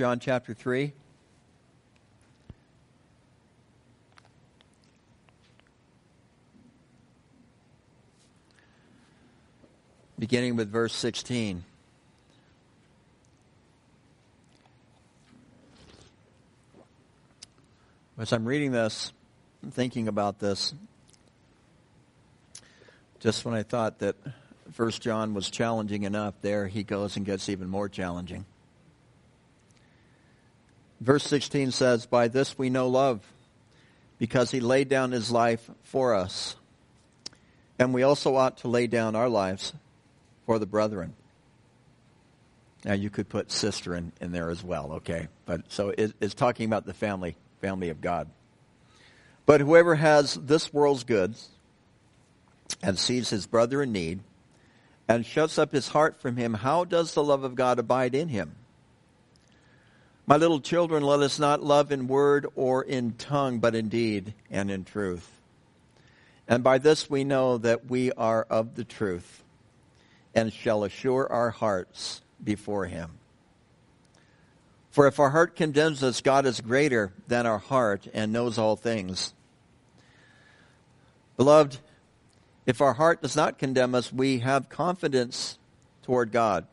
John chapter 3. Beginning with verse 16. As I'm reading this, I'm thinking about this, just when I thought that 1 John was challenging enough, there he goes and gets even more challenging. Verse 16 says, "By this we know love, because he laid down his life for us. And we also ought to lay down our lives for the brethren." Now you could put sister in there as well, okay? But so it's talking about the family of God. "But whoever has this world's goods and sees his brother in need and shuts up his heart from him, how does the love of God abide in him? My little children, let us not love in word or in tongue, but in deed and in truth. And by this we know that we are of the truth and shall assure our hearts before him. For if our heart condemns us, God is greater than our heart and knows all things. Beloved, if our heart does not condemn us, we have confidence toward God.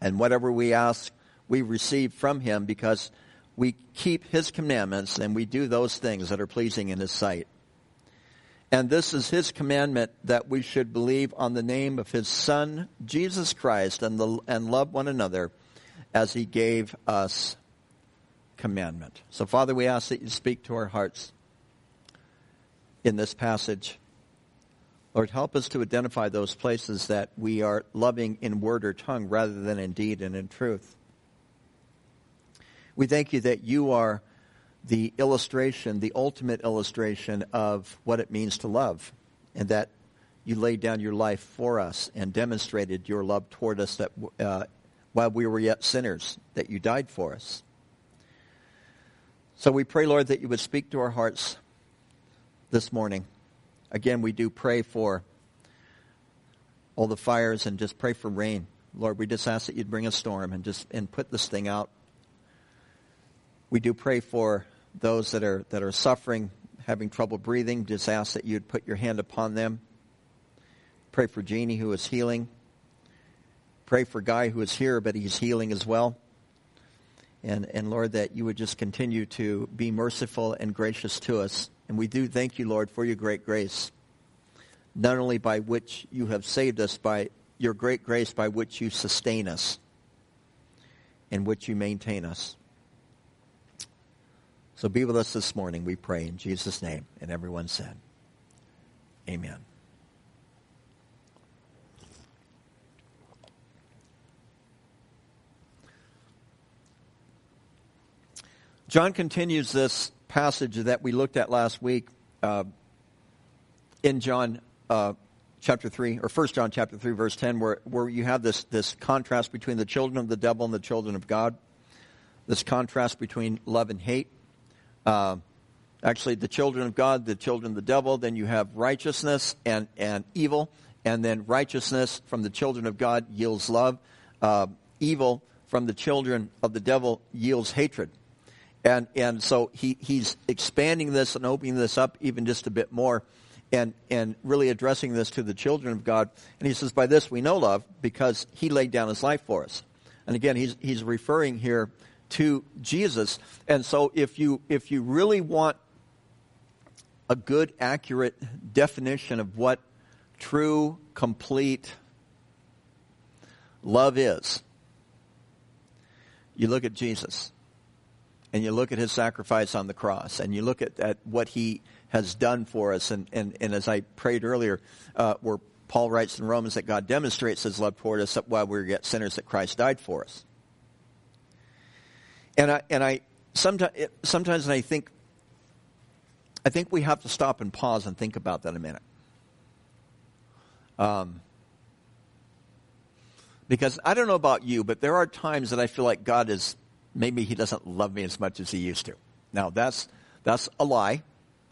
And whatever we ask, we receive from him, because we keep his commandments and we do those things that are pleasing in his sight. And this is his commandment, that we should believe on the name of his Son, Jesus Christ, and love one another as he gave us commandment." So, Father, we ask that you speak to our hearts in this passage. Lord, help us to identify those places that we are loving in word or tongue rather than in deed and in truth. We thank you that you are the illustration, the ultimate illustration of what it means to love, and that you laid down your life for us and demonstrated your love toward us, that while we were yet sinners, that you died for us. So we pray, Lord, that you would speak to our hearts this morning. Again, we do pray for all the fires and just pray for rain. Lord, we just ask that you'd bring a storm and put this thing out. We do pray for those that are suffering, having trouble breathing. Just ask that you'd put your hand upon them. Pray for Jeannie, who is healing. Pray for Guy, who is here, but he's healing as well. And Lord, that you would just continue to be merciful and gracious to us. And we do thank you, Lord, for your great grace, not only by which you have saved us, by your great grace by which you sustain us and which you maintain us. So be with us this morning, we pray in Jesus' name. And everyone said, amen. John continues this passage that we looked at last week in John chapter 3, or 1 John chapter 3, verse 10, where you have this contrast between the children of the devil and the children of God, this contrast between love and hate. Actually, the children of God, the children of the devil, then you have righteousness and evil, and then righteousness from the children of God yields love. Evil from the children of the devil yields hatred. And so he's expanding this and opening this up even just a bit more and really addressing this to the children of God. And he says, by this we know love, because he laid down his life for us. And again, he's referring here to Jesus. And so if you really want a good, accurate definition of what true, complete love is, you look at Jesus and you look at his sacrifice on the cross, and you look at what he has done for us. And as I prayed earlier, where Paul writes in Romans that God demonstrates his love toward us, that while we were yet sinners, that Christ died for us. And I sometimes and I think we have to stop and pause and think about that a minute, because I don't know about you, but there are times that I feel like God is maybe he doesn't love me as much as he used to. Now that's a lie,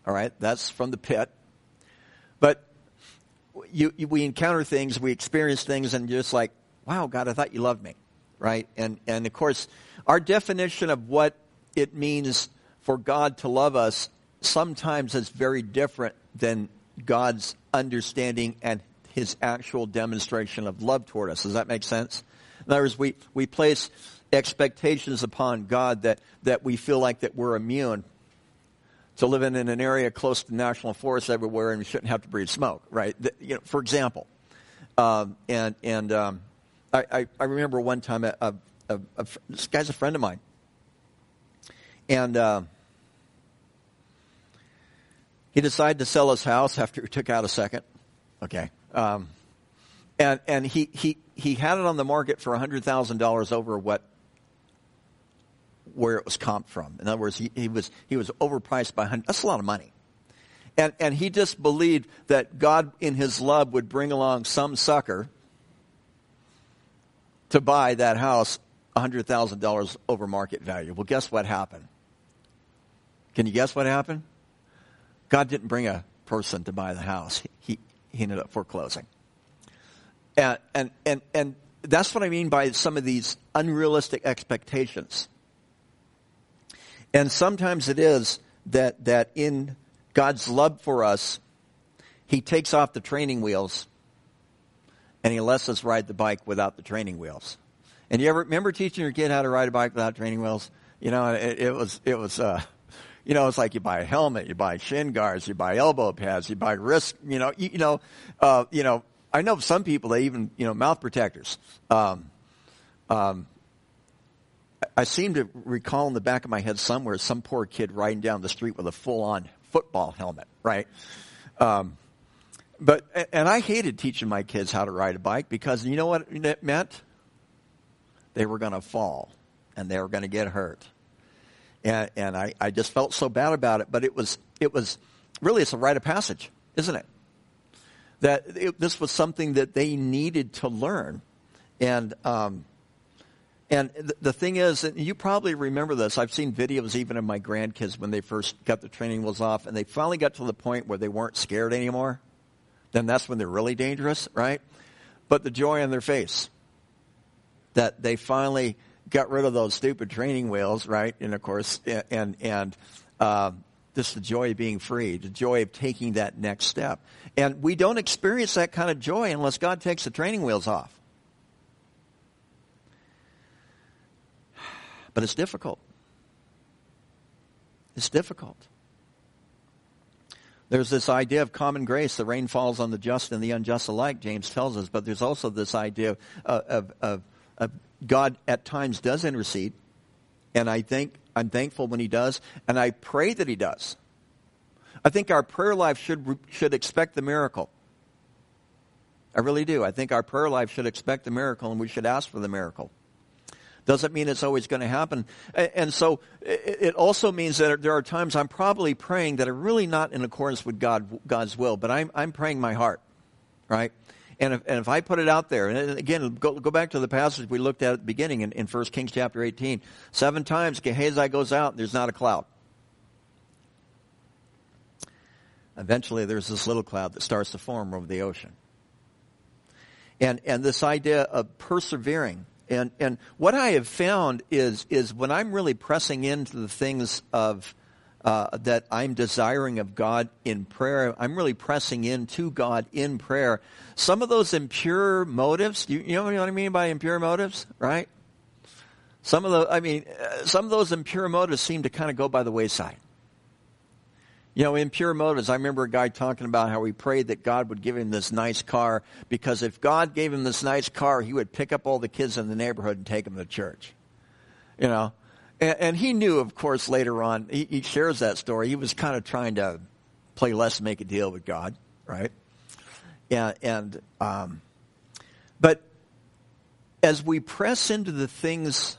all right? That's from the pit. But we encounter things, we experience things, and you're just like, wow, God, I thought you loved me. right? And of course, our definition of what it means for God to love us sometimes is very different than God's understanding and his actual demonstration of love toward us. Does that make sense? In other words, we place expectations upon God that we feel like that we're immune to living in an area close to national forests everywhere, and we shouldn't have to breathe smoke, right? For example, I remember one time this guy's a friend of mine, and he decided to sell his house after he took out a second, okay, and he had it on the market for $100,000 over where it was comped from. In other words, he was overpriced by 100. That's a lot of money, and he just believed that God in his love would bring along some sucker to buy that house $100,000 over market value. Well, guess what happened? Can you guess what happened? God didn't bring a person to buy the house. He ended up foreclosing. And that's what I mean by some of these unrealistic expectations. And sometimes it is that in God's love for us, he takes off the training wheels and he lets us ride the bike without the training wheels. And you ever remember teaching your kid how to ride a bike without training wheels? You know, it was it's like you buy a helmet, you buy shin guards, you buy elbow pads, you buy wrist, I know some people, they even, mouth protectors. I seem to recall in the back of my head somewhere some poor kid riding down the street with a full-on football helmet, right? But I hated teaching my kids how to ride a bike because you know what it meant? They were going to fall and they were going to get hurt. And I just felt so bad about it, but it was really, it's a rite of passage, isn't it? This was something that they needed to learn. And the thing is, and you probably remember this, I've seen videos even of my grandkids when they first got the training wheels off and they finally got to the point where they weren't scared anymore. Then that's when they're really dangerous, right? But the joy on their face that they finally got rid of those stupid training wheels, right? And of course, just the joy of being free, the joy of taking that next step. And we don't experience that kind of joy unless God takes the training wheels off. But it's difficult. It's difficult. There's this idea of common grace. The rain falls on the just and the unjust alike, James tells us. But there's also this idea of God at times does intercede. And I'm thankful when he does, and I pray that he does. I think our prayer life should expect the miracle. I really do. I think our prayer life should expect the miracle, and we should ask for the miracle. Doesn't mean it's always going to happen. And so it also means that there are times I'm probably praying that are really not in accordance with God's will, but I'm praying my heart, right? And if I put it out there, and again, go back to the passage we looked at the beginning in 1 Kings chapter 18. 7 times Gehazi goes out, and there's not a cloud. Eventually, there's this little cloud that starts to form over the ocean. And this idea of persevering. And what I have found is when I'm really pressing into the things of that I'm desiring of God in prayer, I'm really pressing into God in prayer. Some of those impure motives, you know what I mean by impure motives, right? Some of those impure motives seem to kind of go by the wayside. Impure motives. I remember a guy talking about how he prayed that God would give him this nice car because if God gave him this nice car, he would pick up all the kids in the neighborhood and take them to church. And he knew, of course, later on, he shares that story. He was kind of trying to play less, make a deal with God, right? But as we press into the things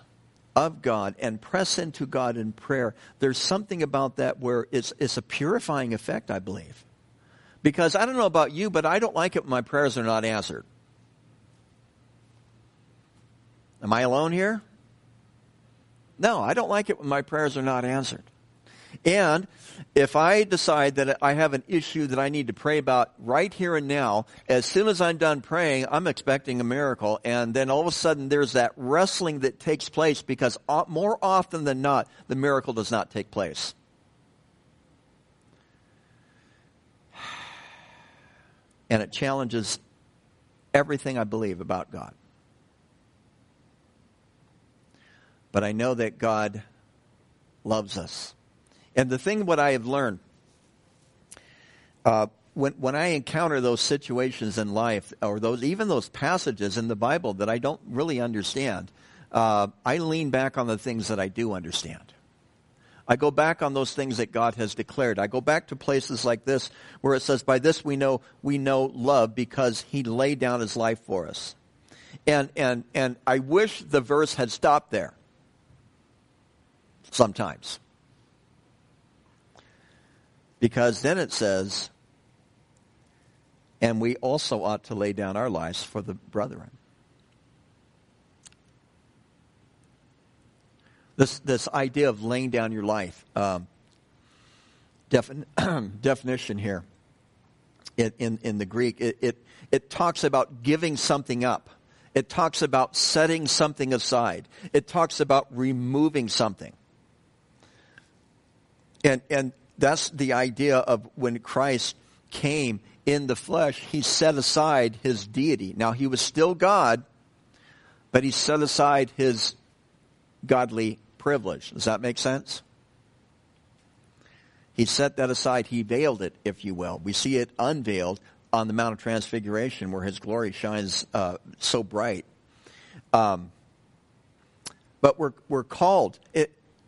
of God and press into God in prayer, there's something about that where it's a purifying effect, I believe. Because I don't know about you, but I don't like it when my prayers are not answered. Am I alone here? No, I don't like it when my prayers are not answered. And if I decide that I have an issue that I need to pray about right here and now, as soon as I'm done praying, I'm expecting a miracle. And then all of a sudden there's that wrestling that takes place because more often than not, the miracle does not take place. And it challenges everything I believe about God. But I know that God loves us. And the thing what I have learned, when I encounter those situations in life, or even those passages in the Bible that I don't really understand, I lean back on the things that I do understand. I go back on those things that God has declared. I go back to places like this where it says, by this we know love because he laid down his life for us. And I wish the verse had stopped there. Sometimes. Because then it says, and we also ought to lay down our lives for the brethren. This idea of laying down your life, definition here in the Greek, it talks about giving something up. It talks about setting something aside. It talks about removing something. And that's the idea of when Christ came in the flesh, he set aside his deity. Now, he was still God, but he set aside his godly privilege. Does that make sense? He set that aside. He veiled it, if you will. We see it unveiled on the Mount of Transfiguration where his glory shines so bright. But we're called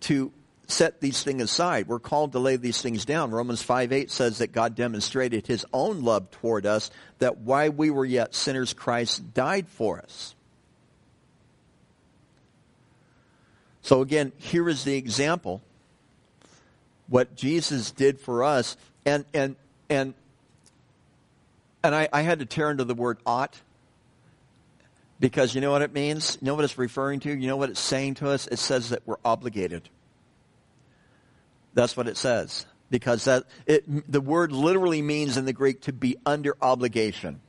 to set these things aside. We're called to lay these things down. Romans 5:8 says that God demonstrated his own love toward us, that while we were yet sinners, Christ died for us. So again, here is the example, what Jesus did for us. And I had to tear into the word ought, because you know what it means? You know what it's referring to? You know what it's saying to us? It says that we're obligated. That's what it says. Because the word literally means in the Greek to be under obligation.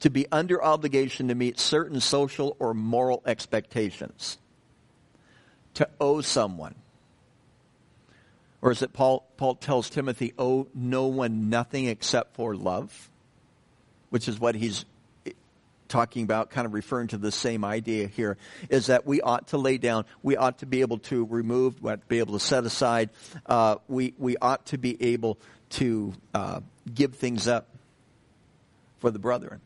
To be under obligation to meet certain social or moral expectations. To owe someone. Or is it Paul tells Timothy, owe no one nothing except for love? Which is what he's talking about, kind of referring to the same idea here, is that we ought to lay down, we ought to be able to remove, we ought to be able to set aside, we ought to be able to give things up for the brethren.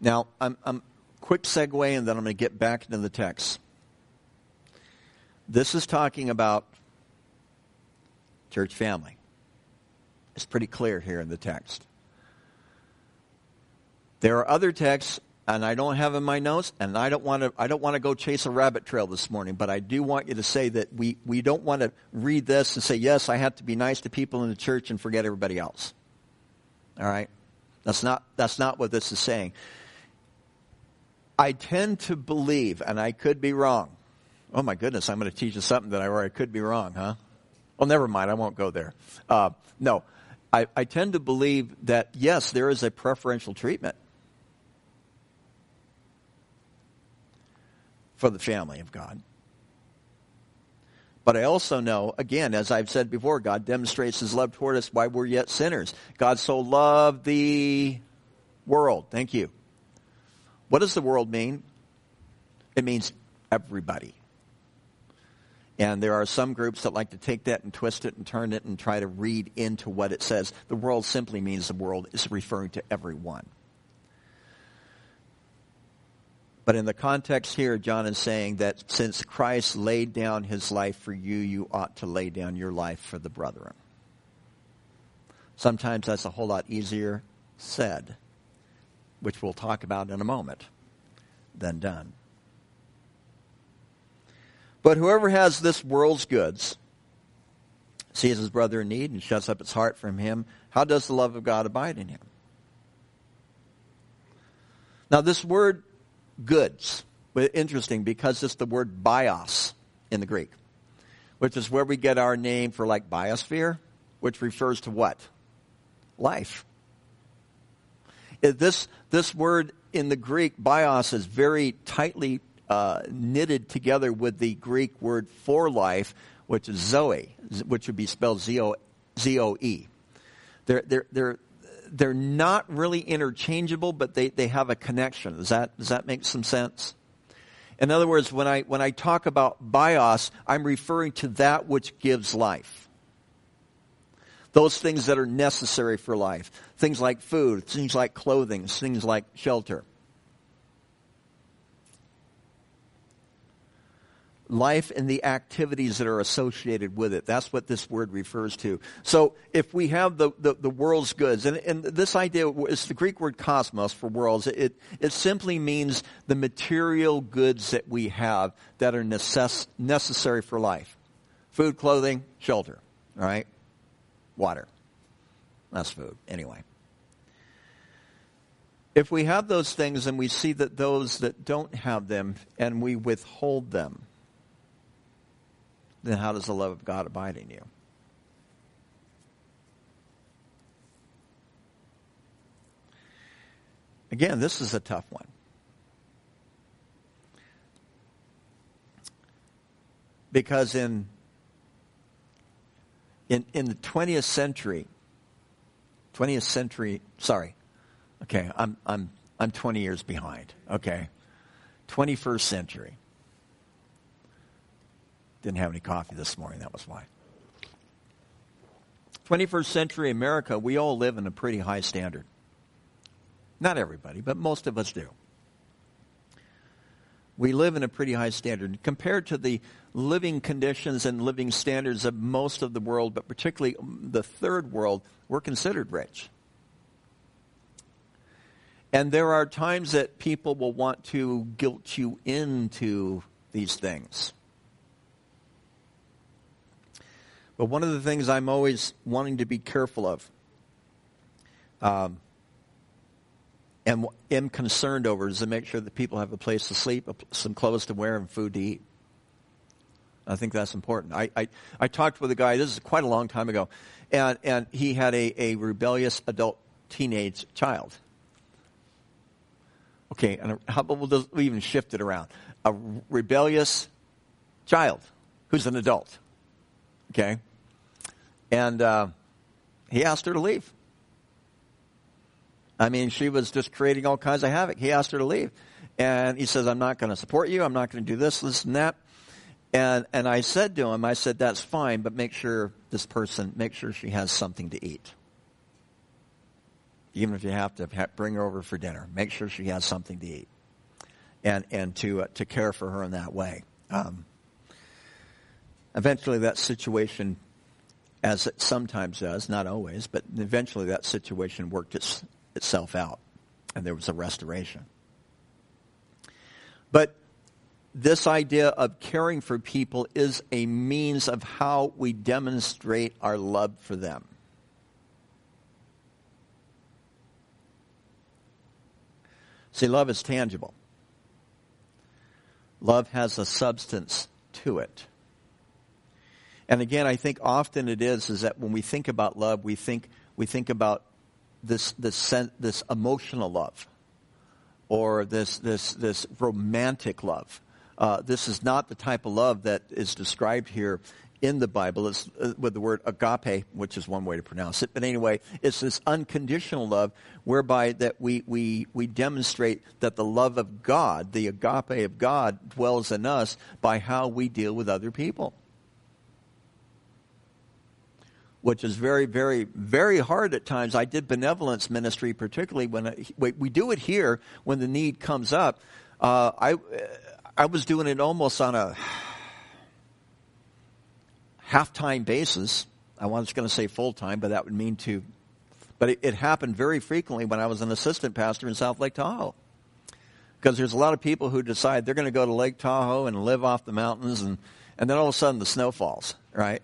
Now, I'm quick segue, and then I'm going to get back into the text. This is talking about church family. It's pretty clear here in the text. There are other texts, and I don't have in my notes, and I don't want to go chase a rabbit trail this morning, but I do want you to say that we don't want to read this and say, yes, I have to be nice to people in the church and forget everybody else. All right? That's not what this is saying. I tend to believe, and I could be wrong. Oh, my goodness, I'm going to teach you something that I could be wrong, huh? Well, never mind, I won't go there. No, I tend to believe that, yes, there is a preferential treatment for the family of God. But I also know, again, as I've said before, God demonstrates his love toward us while we're yet sinners. God so loved the world. Thank you. What does the world mean? It means everybody. And there are some groups that like to take that and twist it and turn it and try to read into what it says. The world simply means the world is referring to everyone. But in the context here, John is saying that since Christ laid down his life for you, you ought to lay down your life for the brethren. Sometimes that's a whole lot easier said, which we'll talk about in a moment, than done. But whoever has this world's goods sees his brother in need and shuts up its heart from him. How does the love of God abide in him? Now, this word goods, interesting because it's the word bios. in the Greek, which is where we get our name for like biosphere, which refers to what? Life. This word in the Greek, bios, is very tightly knitted together with the Greek word for life, which is zoe, which would be spelled Z-O-E. They're not really interchangeable, but they have a connection. Does that make some sense? In other words, when I talk about bios, I'm referring to that which gives life. Those things that are necessary for life. Things like food, things like clothing, things like shelter. Life and the activities that are associated with it. That's what this word refers to. So if we have the world's goods, and this idea is the Greek word cosmos for worlds. It simply means the material goods that we have that are necessary for life. Food, clothing, shelter, all right? Water. That's food, anyway. If we have those things and we see that those that don't have them and we withhold them, then how does the love of God abide in you? Again, this is a tough one. Because in the 20th century, sorry. Okay, I'm 20 years behind. Okay. 21st century. Didn't have any coffee this morning, that was why. 21st century America, we all live in a pretty high standard. Not everybody, but most of us do. We live in a pretty high standard. Compared to the living conditions and living standards of most of the world, but particularly the third world, we're considered rich. And there are times that people will want to guilt you into these things. But one of the things I'm always wanting to be careful of and am concerned over is to make sure that people have a place to sleep, some clothes to wear, and food to eat. I think that's important. I talked with a guy, this is quite a long time ago, and he had a rebellious adult teenage child. Okay, and how about we'll even shift it around? A rebellious child who's an adult. Okay, and he asked her to leave. I mean, she was just creating all kinds of havoc. He asked her to leave, and he says, "I'm not going to support you. I'm not going to do this, this, and that." And I said to him, "I said that's fine, but make sure she has something to eat. Even if you have to bring her over for dinner, make sure she has something to eat, and to care for her in that way." Eventually that situation, as it sometimes does, not always, but eventually that situation worked itself out, and there was a restoration. But this idea of caring for people is a means of how we demonstrate our love for them. See, love is tangible. Love has a substance to it. And again, I think often it is that when we think about love, we think about this emotional love, or this romantic love. This is not the type of love that is described here in the Bible. It's with the word agape, which is one way to pronounce it. But anyway, it's this unconditional love whereby that we demonstrate that the love of God, the agape of God, dwells in us by how we deal with other people. Which is very, very, very hard at times. I did benevolence ministry, particularly we do it here when the need comes up. I was doing it almost on a half-time basis. I was going to say full-time, but that would mean to. But it happened very frequently when I was an assistant pastor in South Lake Tahoe. Because there's a lot of people who decide they're going to go to Lake Tahoe and live off the mountains, and then all of a sudden the snow falls, right?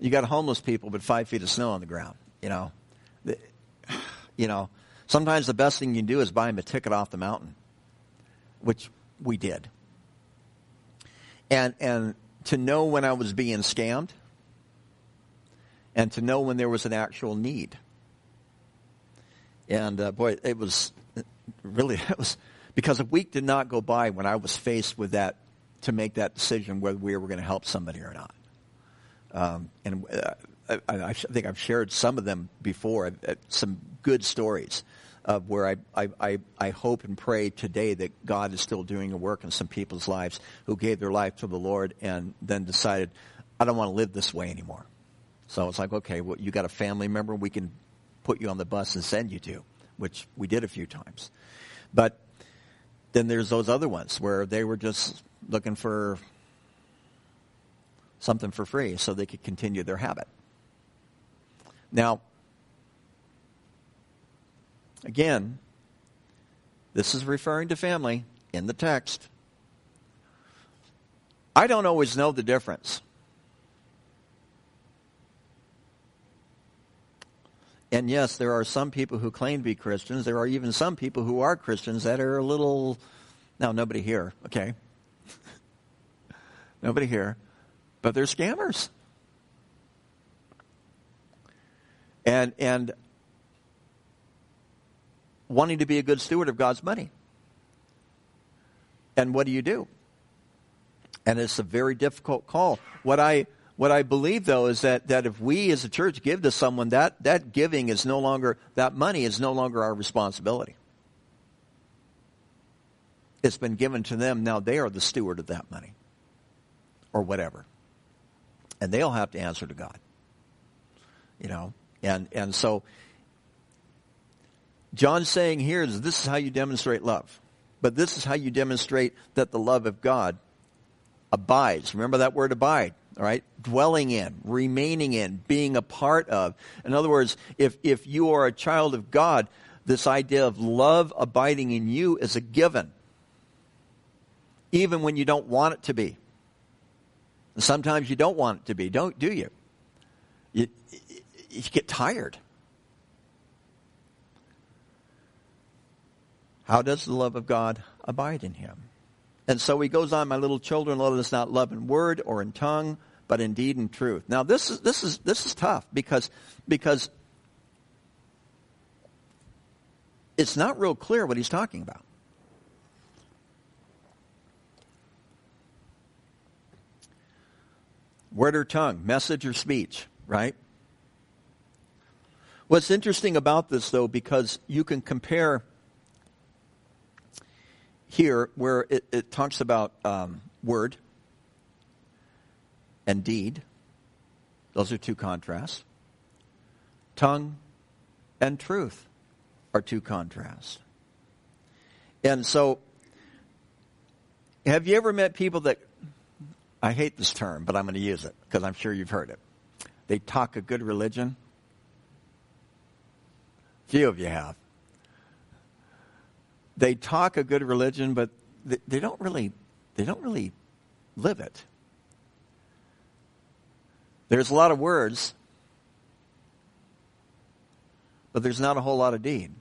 You got homeless people with 5 feet of snow on the ground, you know. Sometimes the best thing you can do is buy them a ticket off the mountain, which we did. And to know when I was being scammed and to know when there was an actual need. And boy, it was really, it was, because a week did not go by when I was faced with that, to make that decision whether we were going to help somebody or not. And I think I've shared some of them before, some good stories of where I hope and pray today that God is still doing a work in some people's lives who gave their life to the Lord and then decided, I don't want to live this way anymore. So it's like, okay, well, you got a family member we can put you on the bus and send you to, which we did a few times. But then there's those other ones where they were just looking for something for free so they could continue their habit. Now, again, this is referring to family in the text. I don't always know the difference. And yes, there are some people who claim to be Christians. There are even some people who are Christians that are a little... Now, nobody here, okay? Nobody here. But they're scammers. And wanting to be a good steward of God's money. And what do you do? And it's a very difficult call. What I believe, though, is that if we as a church give to someone, that giving is no longer, that money is no longer our responsibility. It's been given to them. Now they are the steward of that money. Or whatever. And they'll have to answer to God. You know? And so John's saying here is this is how you demonstrate love. But this is how you demonstrate that the love of God abides. Remember that word abide, all right? Dwelling in, remaining in, being a part of. In other words, if you are a child of God, this idea of love abiding in you is a given. Even when you don't want it to be. Sometimes you don't want it to be, do you? You get tired. How does the love of God abide in him? And so he goes on, my little children, let us not love in word or in tongue, but in deed and truth. Now this is tough because it's not real clear what he's talking about. Word or tongue, message or speech, right? What's interesting about this, though, because you can compare here where it talks about word and deed. Those are two contrasts. Tongue and truth are two contrasts. And so, have you ever met people that... I hate this term, but I'm going to use it because I'm sure you've heard it. They talk a good religion. Few of you have. They talk a good religion, but they don't really live it. There's a lot of words, but there's not a whole lot of deed.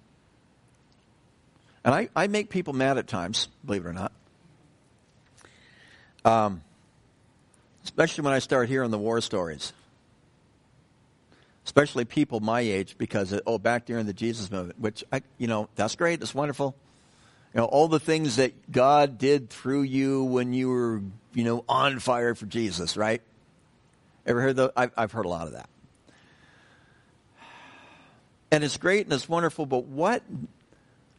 And I make people mad at times, believe it or not. Especially when I start hearing the war stories. Especially people my age, because, back during the Jesus movement, which, that's great, that's wonderful. You know, all the things that God did through you when you were, on fire for Jesus, right? Ever heard those? I've heard a lot of that. And it's great and it's wonderful, but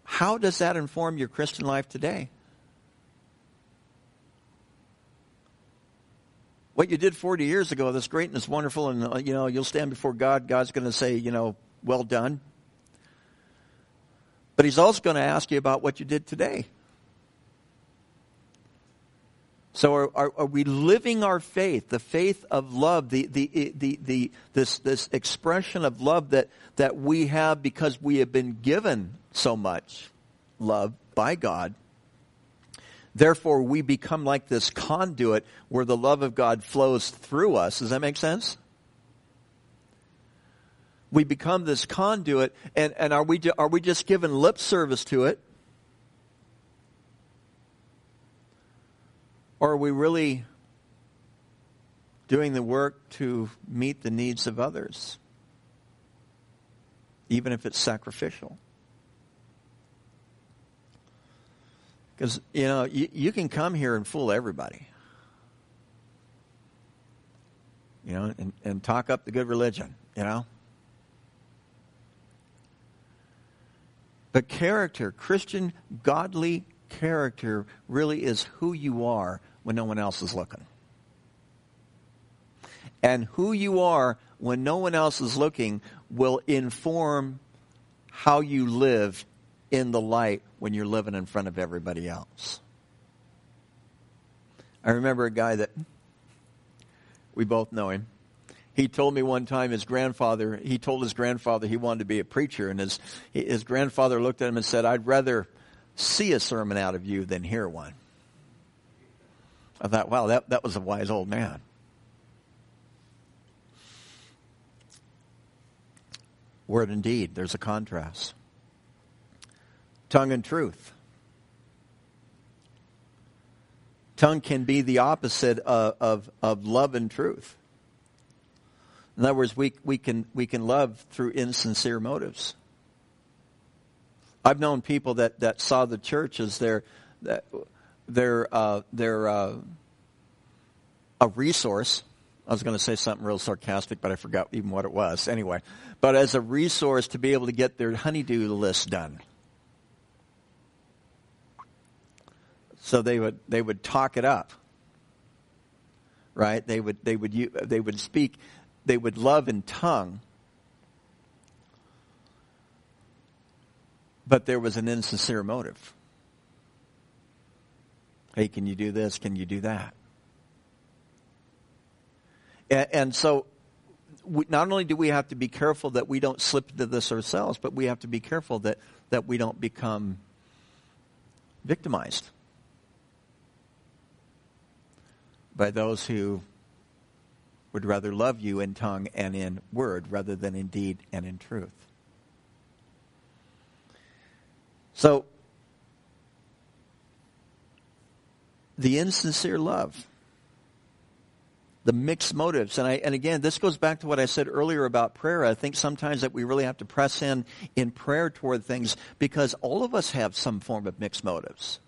how does that inform your Christian life today? What you did 40 years ago, that's great and it's wonderful, and, you'll stand before God. God's going to say, well done. But he's also going to ask you about what you did today. So are we living our faith, the faith of love, this expression of love that we have because we have been given so much love by God? Therefore, we become like this conduit where the love of God flows through us. Does that make sense? We become this conduit, and are we just giving lip service to it? Or are we really doing the work to meet the needs of others, even if it's sacrificial. Because, you know, you can come here and fool everybody, you know, and talk up the good religion, you know. But character, Christian, godly character really is who you are when no one else is looking. And who you are when no one else is looking will inform how you live in the light when you're living in front of everybody else. I remember a guy that we both know him. He told me one time he told his grandfather he wanted to be a preacher, and his grandfather looked at him and said, "I'd rather see a sermon out of you than hear one." I thought, wow, that was a wise old man. Word and deed, there's a contrast. Tongue and truth. Tongue can be the opposite of love and truth. In other words, we can love through insincere motives. I've known people that saw the church as their a resource. I was going to say something real sarcastic, but I forgot even what it was. Anyway, but as a resource to be able to get their honey-do list done. So they would talk it up, right? They would speak. They would love in tongue, but there was an insincere motive. Hey, can you do this? Can you do that? And so not only do we have to be careful that we don't slip into this ourselves, but we have to be careful that we don't become victimized by those who would rather love you in tongue and in word rather than in deed and in truth. So, the insincere love, the mixed motives, and again, this goes back to what I said earlier about prayer. I think sometimes that we really have to press in prayer toward things, because all of us have some form of mixed motives.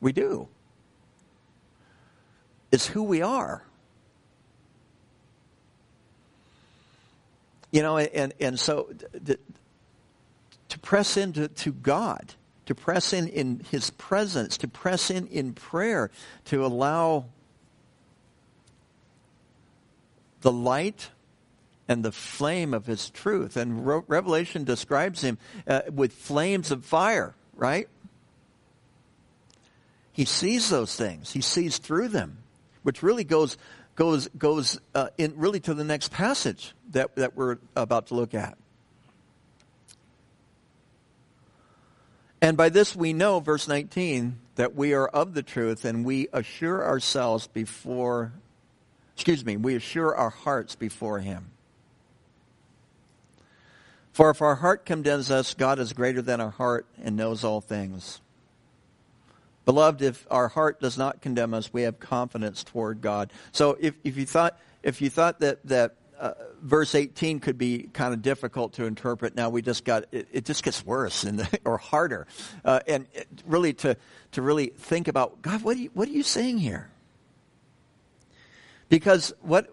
We do. It's who we are. You know, and so to press into to God, to press in His presence, to press in prayer, to allow the light and the flame of His truth. And Revelation describes Him with flames of fire, right? He sees those things. He sees through them, which really goes in really to the next passage that we're about to look at. And by this we know, verse 19, that we are of the truth, and we assure our hearts before Him. For if our heart condemns us, God is greater than our heart and knows all things. Beloved, if our heart does not condemn us, we have confidence toward God. So if you thought that verse 18 could be kind of difficult to interpret, now we just got it just gets worse or harder, and really to really think about, God, what are you saying here? Because one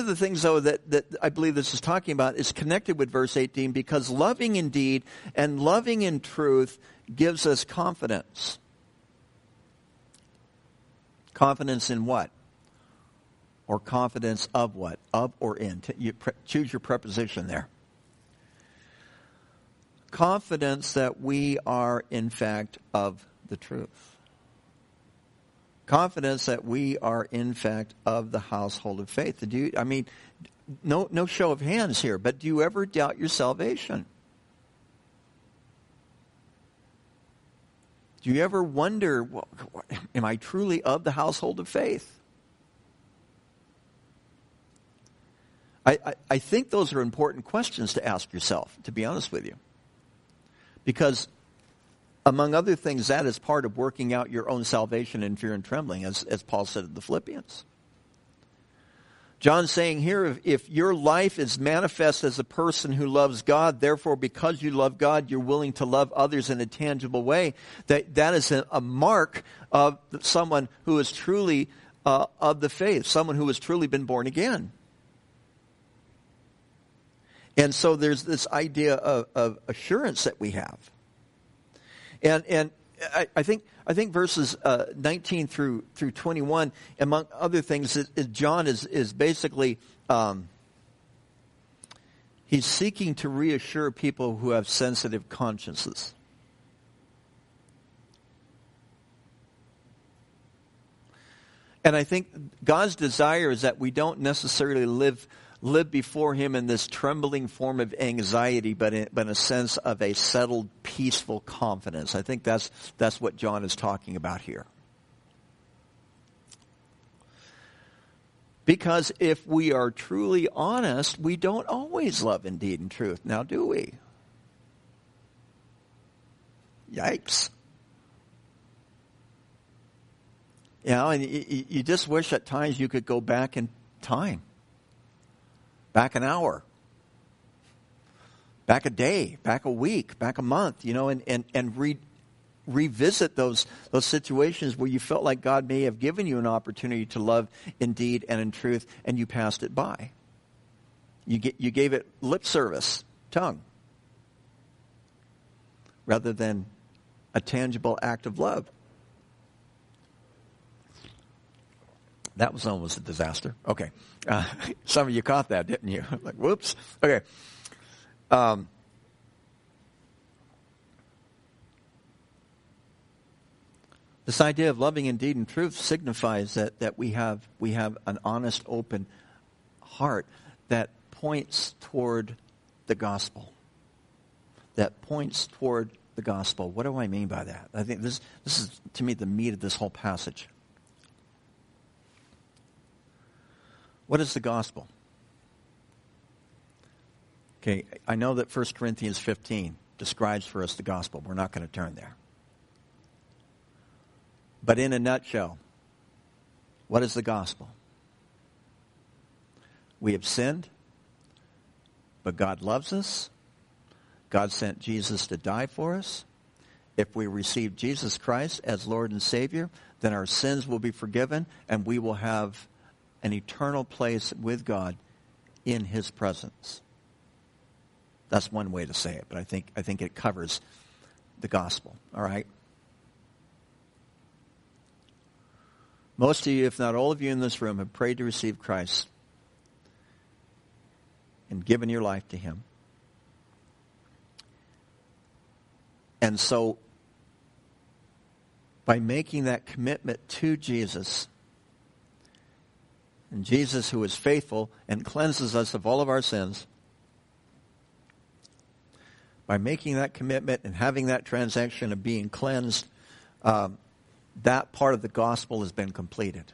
of the things, though, that I believe this is talking about is connected with verse 18, because loving in deed and loving in truth gives us confidence. Confidence in what? Or confidence of what? Of or in. You choose your preposition there. Confidence that we are, in fact, of the truth. Confidence that we are, in fact, of the household of faith. No show of hands here, but do you ever doubt your salvation? Do you ever wonder, well, am I truly of the household of faith? I think those are important questions to ask yourself, to be honest with you. Because, among other things, that is part of working out your own salvation in fear and trembling, as Paul said to the Philippians. John's saying here, if your life is manifest as a person who loves God, therefore because you love God, you're willing to love others in a tangible way, that is a mark of someone who is truly of the faith, someone who has truly been born again. And so there's this idea of assurance that we have. And I think verses 19 through 21, among other things, John is basically he's seeking to reassure people who have sensitive consciences. And I think God's desire is that we don't necessarily live before Him in this trembling form of anxiety, but in a sense of a settled, peaceful confidence. I think that's what John is talking about here. Because if we are truly honest, we don't always love in deed and truth, now do we? Yikes. You know, and you just wish at times you could go back in time. Back an hour, back a day, back a week, back a month, you know, and revisit those situations where you felt like God may have given you an opportunity to love in deed and in truth, and you passed it by. You gave it lip service, tongue, rather than a tangible act of love. That was almost a disaster. Okay. Some of you caught that, didn't you? Like, whoops. Okay. This idea of loving in deed and truth signifies that we have an honest, open heart that points toward the gospel. That points toward the gospel. What do I mean by that? I think this is, to me, the meat of this whole passage. What is the gospel? Okay, I know that 1 Corinthians 15 describes for us the gospel. We're not going to turn there. But in a nutshell, what is the gospel? We have sinned, but God loves us. God sent Jesus to die for us. If we receive Jesus Christ as Lord and Savior, then our sins will be forgiven and we will have an eternal place with God in His presence. That's one way to say it, but I think it covers the gospel. All right? Most of you, if not all of you in this room, have prayed to receive Christ and given your life to Him. And so, by making that commitment to Jesus, and Jesus, who is faithful and cleanses us of all of our sins, by making that commitment and having that transaction of being cleansed, that part of the gospel has been completed.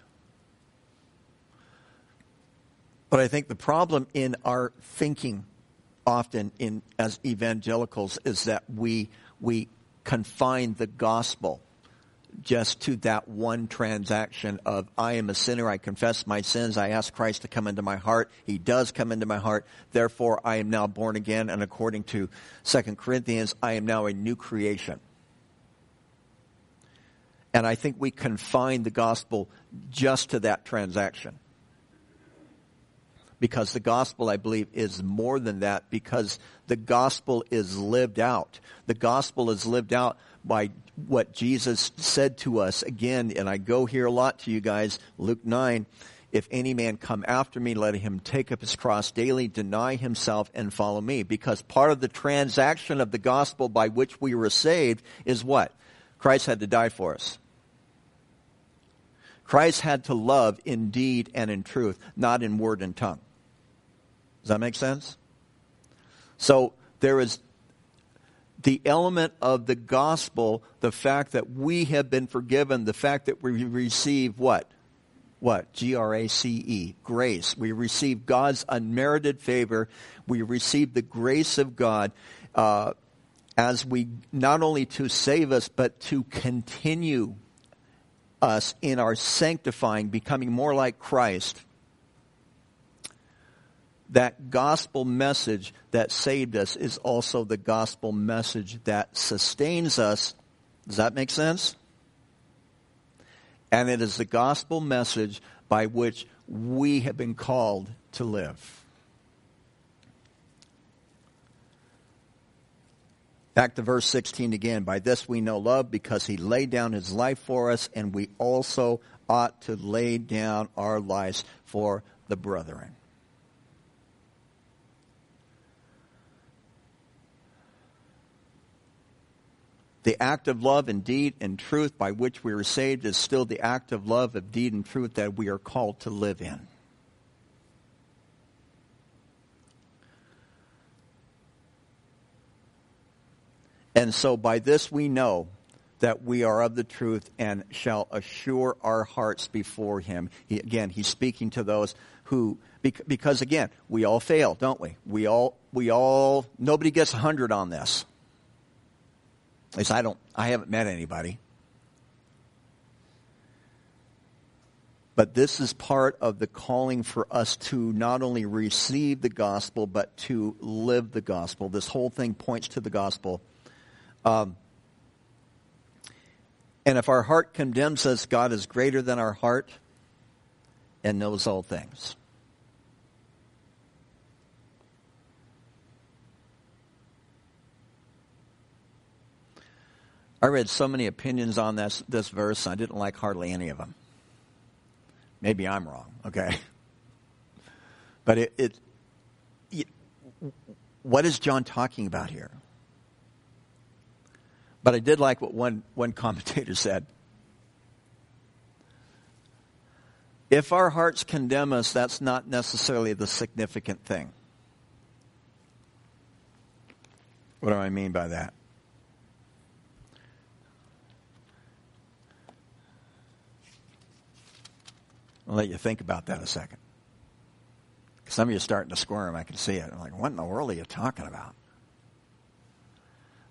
But I think the problem in our thinking often as evangelicals is that we confine the gospel just to that one transaction of, I am a sinner, I confess my sins, I ask Christ to come into my heart, He does come into my heart, therefore I am now born again, and according to 2 Corinthians, I am now a new creation. And I think we confine the gospel just to that transaction. Because the gospel, I believe, is more than that, because the gospel is lived out. The gospel is lived out by what Jesus said to us again, and I go here a lot to you guys, Luke 9, if any man come after me, let him take up his cross daily, deny himself, and follow me. Because part of the transaction of the gospel by which we were saved is what? Christ had to die for us. Christ had to love in deed and in truth, not in word and tongue. Does that make sense? So there is the element of the gospel, the fact that we have been forgiven, the fact that we receive what? What? Grace, grace. We receive God's unmerited favor. We receive the grace of God as we, not only to save us, but to continue us in our sanctifying, becoming more like Christ that gospel message that saved us is also the gospel message that sustains us. Does that make sense? And it is the gospel message by which we have been called to live. Back to verse 16 again. By this we know love, because he laid down his life for us, and we also ought to lay down our lives for the brethren. The act of love in deed and truth by which we were saved is still the act of love of deed and truth that we are called to live in. And so by this we know that we are of the truth and shall assure our hearts before him. He's speaking to those who, because again, we all fail, don't we? We all, nobody gets 100 on this. At least I haven't met anybody. But this is part of the calling for us to not only receive the gospel, but to live the gospel. This whole thing points to the gospel. And if our heart condemns us, God is greater than our heart and knows all things. I read so many opinions on this verse, I didn't like hardly any of them. Maybe I'm wrong, okay? But what is John talking about here? But I did like what one commentator said. If our hearts condemn us, that's not necessarily the significant thing. What do I mean by that? I'll let you think about that a second. Some of you are starting to squirm. I can see it. I'm like, what in the world are you talking about?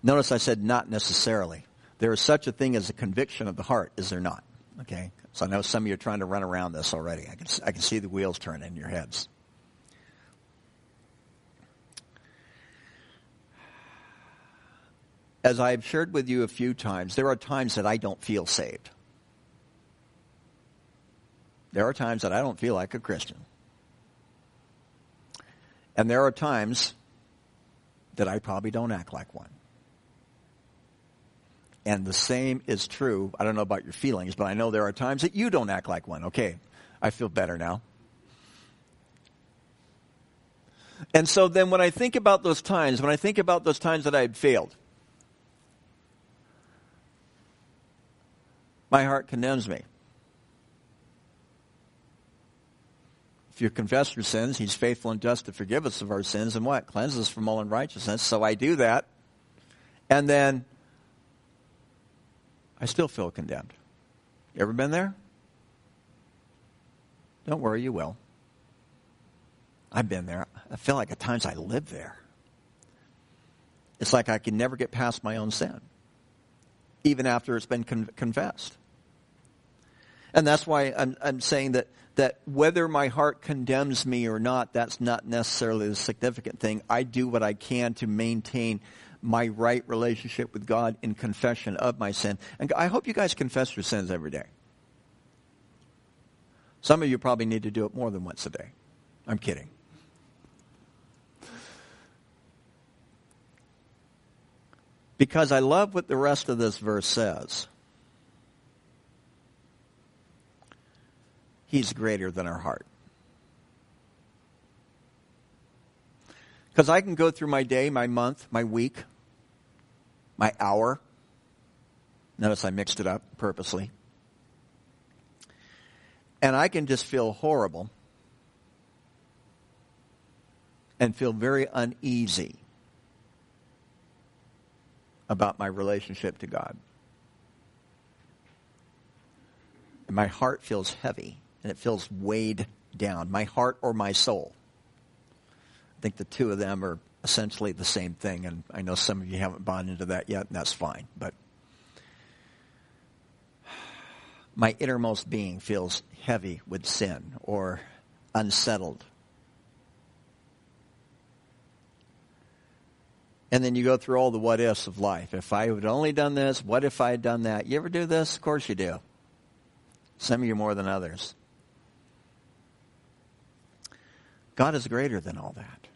Notice I said not necessarily. There is such a thing as a conviction of the heart, is there not? Okay? So I know some of you are trying to run around this already. I can see the wheels turning in your heads. As I've shared with you a few times, there are times that I don't feel saved. There are times that I don't feel like a Christian. And there are times that I probably don't act like one. And the same is true. I don't know about your feelings, but I know there are times that you don't act like one. Okay, I feel better now. And so then when I think about those times, that I had failed, my heart condemns me. If you confess your sins, he's faithful and just to forgive us of our sins and what? Cleanse us from all unrighteousness. So I do that. And then I still feel condemned. You ever been there? Don't worry, you will. I've been there. I feel like at times I live there. It's like I can never get past my own sin, even after it's been confessed. And that's why I'm saying that whether my heart condemns me or not, that's not necessarily the significant thing. I do what I can to maintain my right relationship with God in confession of my sin. And I hope you guys confess your sins every day. Some of you probably need to do it more than once a day. I'm kidding. Because I love what the rest of this verse says. He's greater than our heart. Because I can go through my day, my month, my week, my hour. Notice I mixed it up purposely. And I can just feel horrible and feel very uneasy about my relationship to God. And my heart feels heavy. And it feels weighed down, my heart or my soul. I think the two of them are essentially the same thing, and I know some of you haven't bought into that yet, and that's fine. But my innermost being feels heavy with sin or unsettled. And then you go through all the what ifs of life. If I had only done this, what if I had done that? You ever do this? Of course you do. Some of you more than others. God is greater than all that.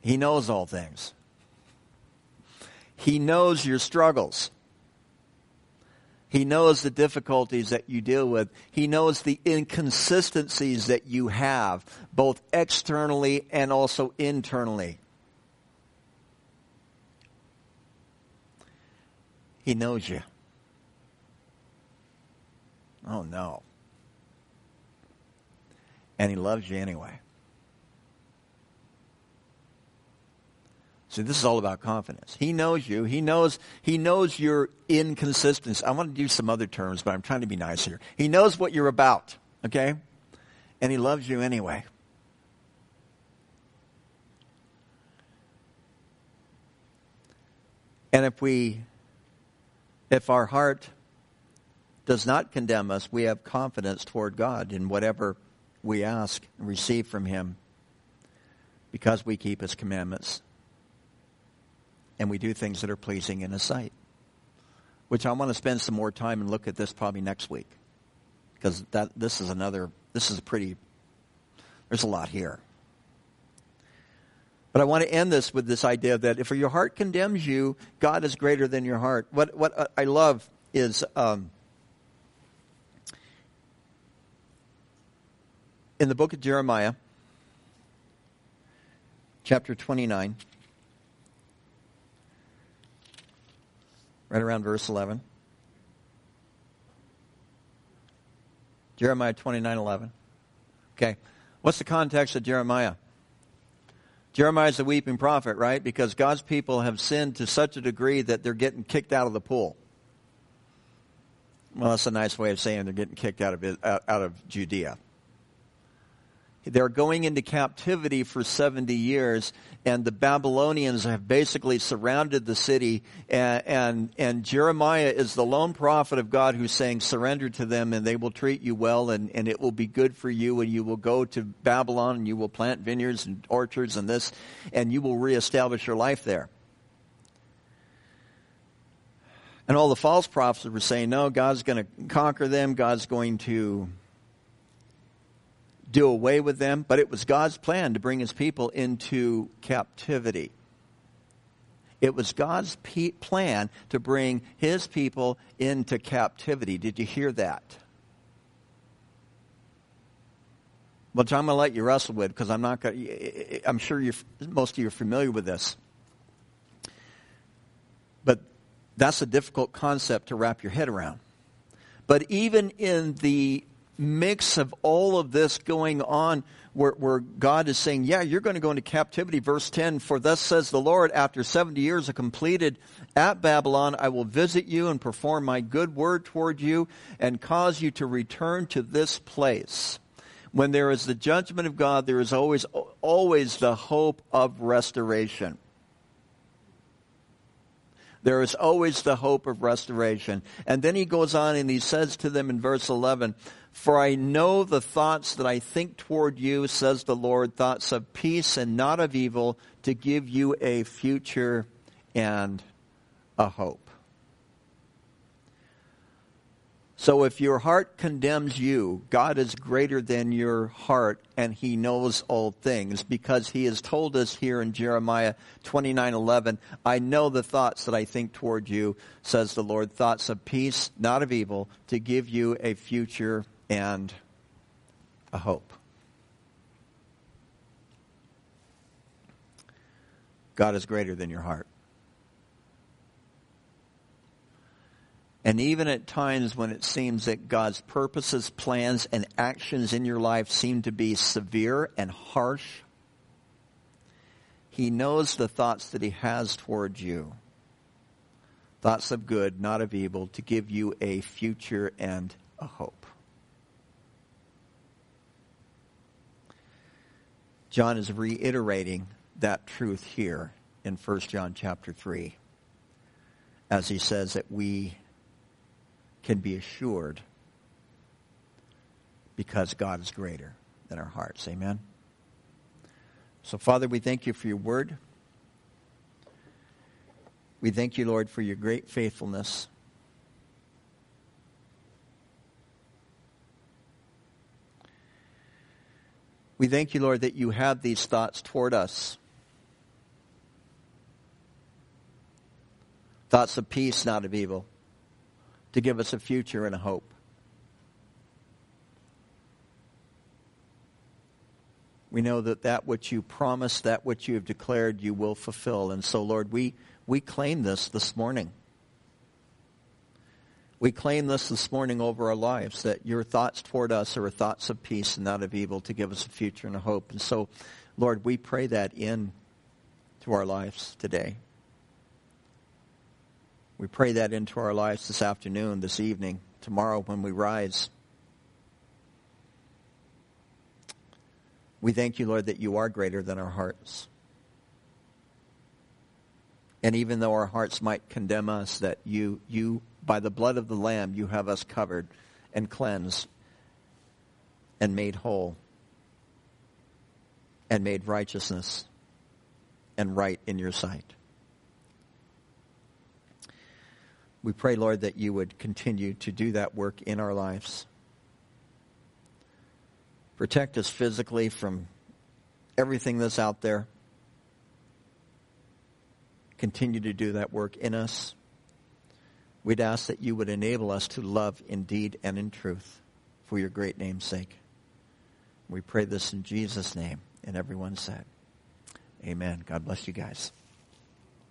He knows all things. He knows your struggles. He knows the difficulties that you deal with. He knows the inconsistencies that you have, both externally and also internally. He knows you. Oh, no. And he loves you anyway. See, this is all about confidence. He knows you. He knows your inconsistency. I want to use some other terms, but I'm trying to be nice here. He knows what you're about, okay? And he loves you anyway. And if our heart does not condemn us, we have confidence toward God in whatever we ask and receive from him, because we keep his commandments. And we do things that are pleasing in his sight. Which I want to spend some more time and look at this probably next week. Because there's a lot here. But I want to end this with this idea that if your heart condemns you, God is greater than your heart. What I love is in the book of Jeremiah, chapter 29. Right around verse 11. Jeremiah 29:11. Okay. What's the context of Jeremiah? Jeremiah's the weeping prophet, right? Because God's people have sinned to such a degree that they're getting kicked out of the pool. Well, that's a nice way of saying they're getting kicked out of Judea. They're going into captivity for 70 years, and the Babylonians have basically surrounded the city, and Jeremiah is the lone prophet of God who's saying, surrender to them, and they will treat you well, and it will be good for you, and you will go to Babylon, and you will plant vineyards and orchards and this, and you will reestablish your life there. And all the false prophets were saying, no, God's going to conquer them, God's going to do away with them, but it was God's plan to bring his people into captivity. It was God's plan to bring his people into captivity. Did you hear that? Well, John, I'm going to let you wrestle with, because I'm sure most of you are familiar with this. But that's a difficult concept to wrap your head around. But even in the mix of all of this going on, where God is saying, yeah, you're going to go into captivity. Verse 10, for thus says the Lord, after 70 years are completed at Babylon, I will visit you and perform my good word toward you and cause you to return to this place. When there is the judgment of God, there is always the hope of restoration. There is always the hope of restoration. And then he goes on and he says to them in verse 11, for I know the thoughts that I think toward you, says the Lord, thoughts of peace and not of evil, to give you a future and a hope. So if your heart condemns you, God is greater than your heart, and he knows all things, because he has told us here in Jeremiah 29:11, I know the thoughts that I think toward you, says the Lord, thoughts of peace, not of evil, to give you a future and a hope. God is greater than your heart. And even at times when it seems that God's purposes, plans, and actions in your life seem to be severe and harsh, he knows the thoughts that he has toward you. Thoughts of good, not of evil, to give you a future and a hope. John is reiterating that truth here in 1 John chapter 3, as he says that we can be assured because God is greater than our hearts. Amen? So, Father, we thank you for your word. We thank you, Lord, for your great faithfulness. We thank you, Lord, that you have these thoughts toward us. Thoughts of peace, not of evil, to give us a future and a hope. We know that that which you promised, that which you have declared, you will fulfill. And so, Lord, we claim this morning. We claim this morning over our lives, that your thoughts toward us are thoughts of peace and not of evil, to give us a future and a hope. And so, Lord, we pray that in to our lives today. We pray that into our lives this afternoon, this evening, tomorrow when we rise. We thank you, Lord, that you are greater than our hearts. And even though our hearts might condemn us, that you by the blood of the Lamb, you have us covered and cleansed and made whole and made righteousness and right in your sight. We pray, Lord, that you would continue to do that work in our lives. Protect us physically from everything that's out there. Continue to do that work in us. We'd ask that you would enable us to love in deed and in truth for your great name's sake. We pray this in Jesus' name. And everyone said, amen. God bless you guys.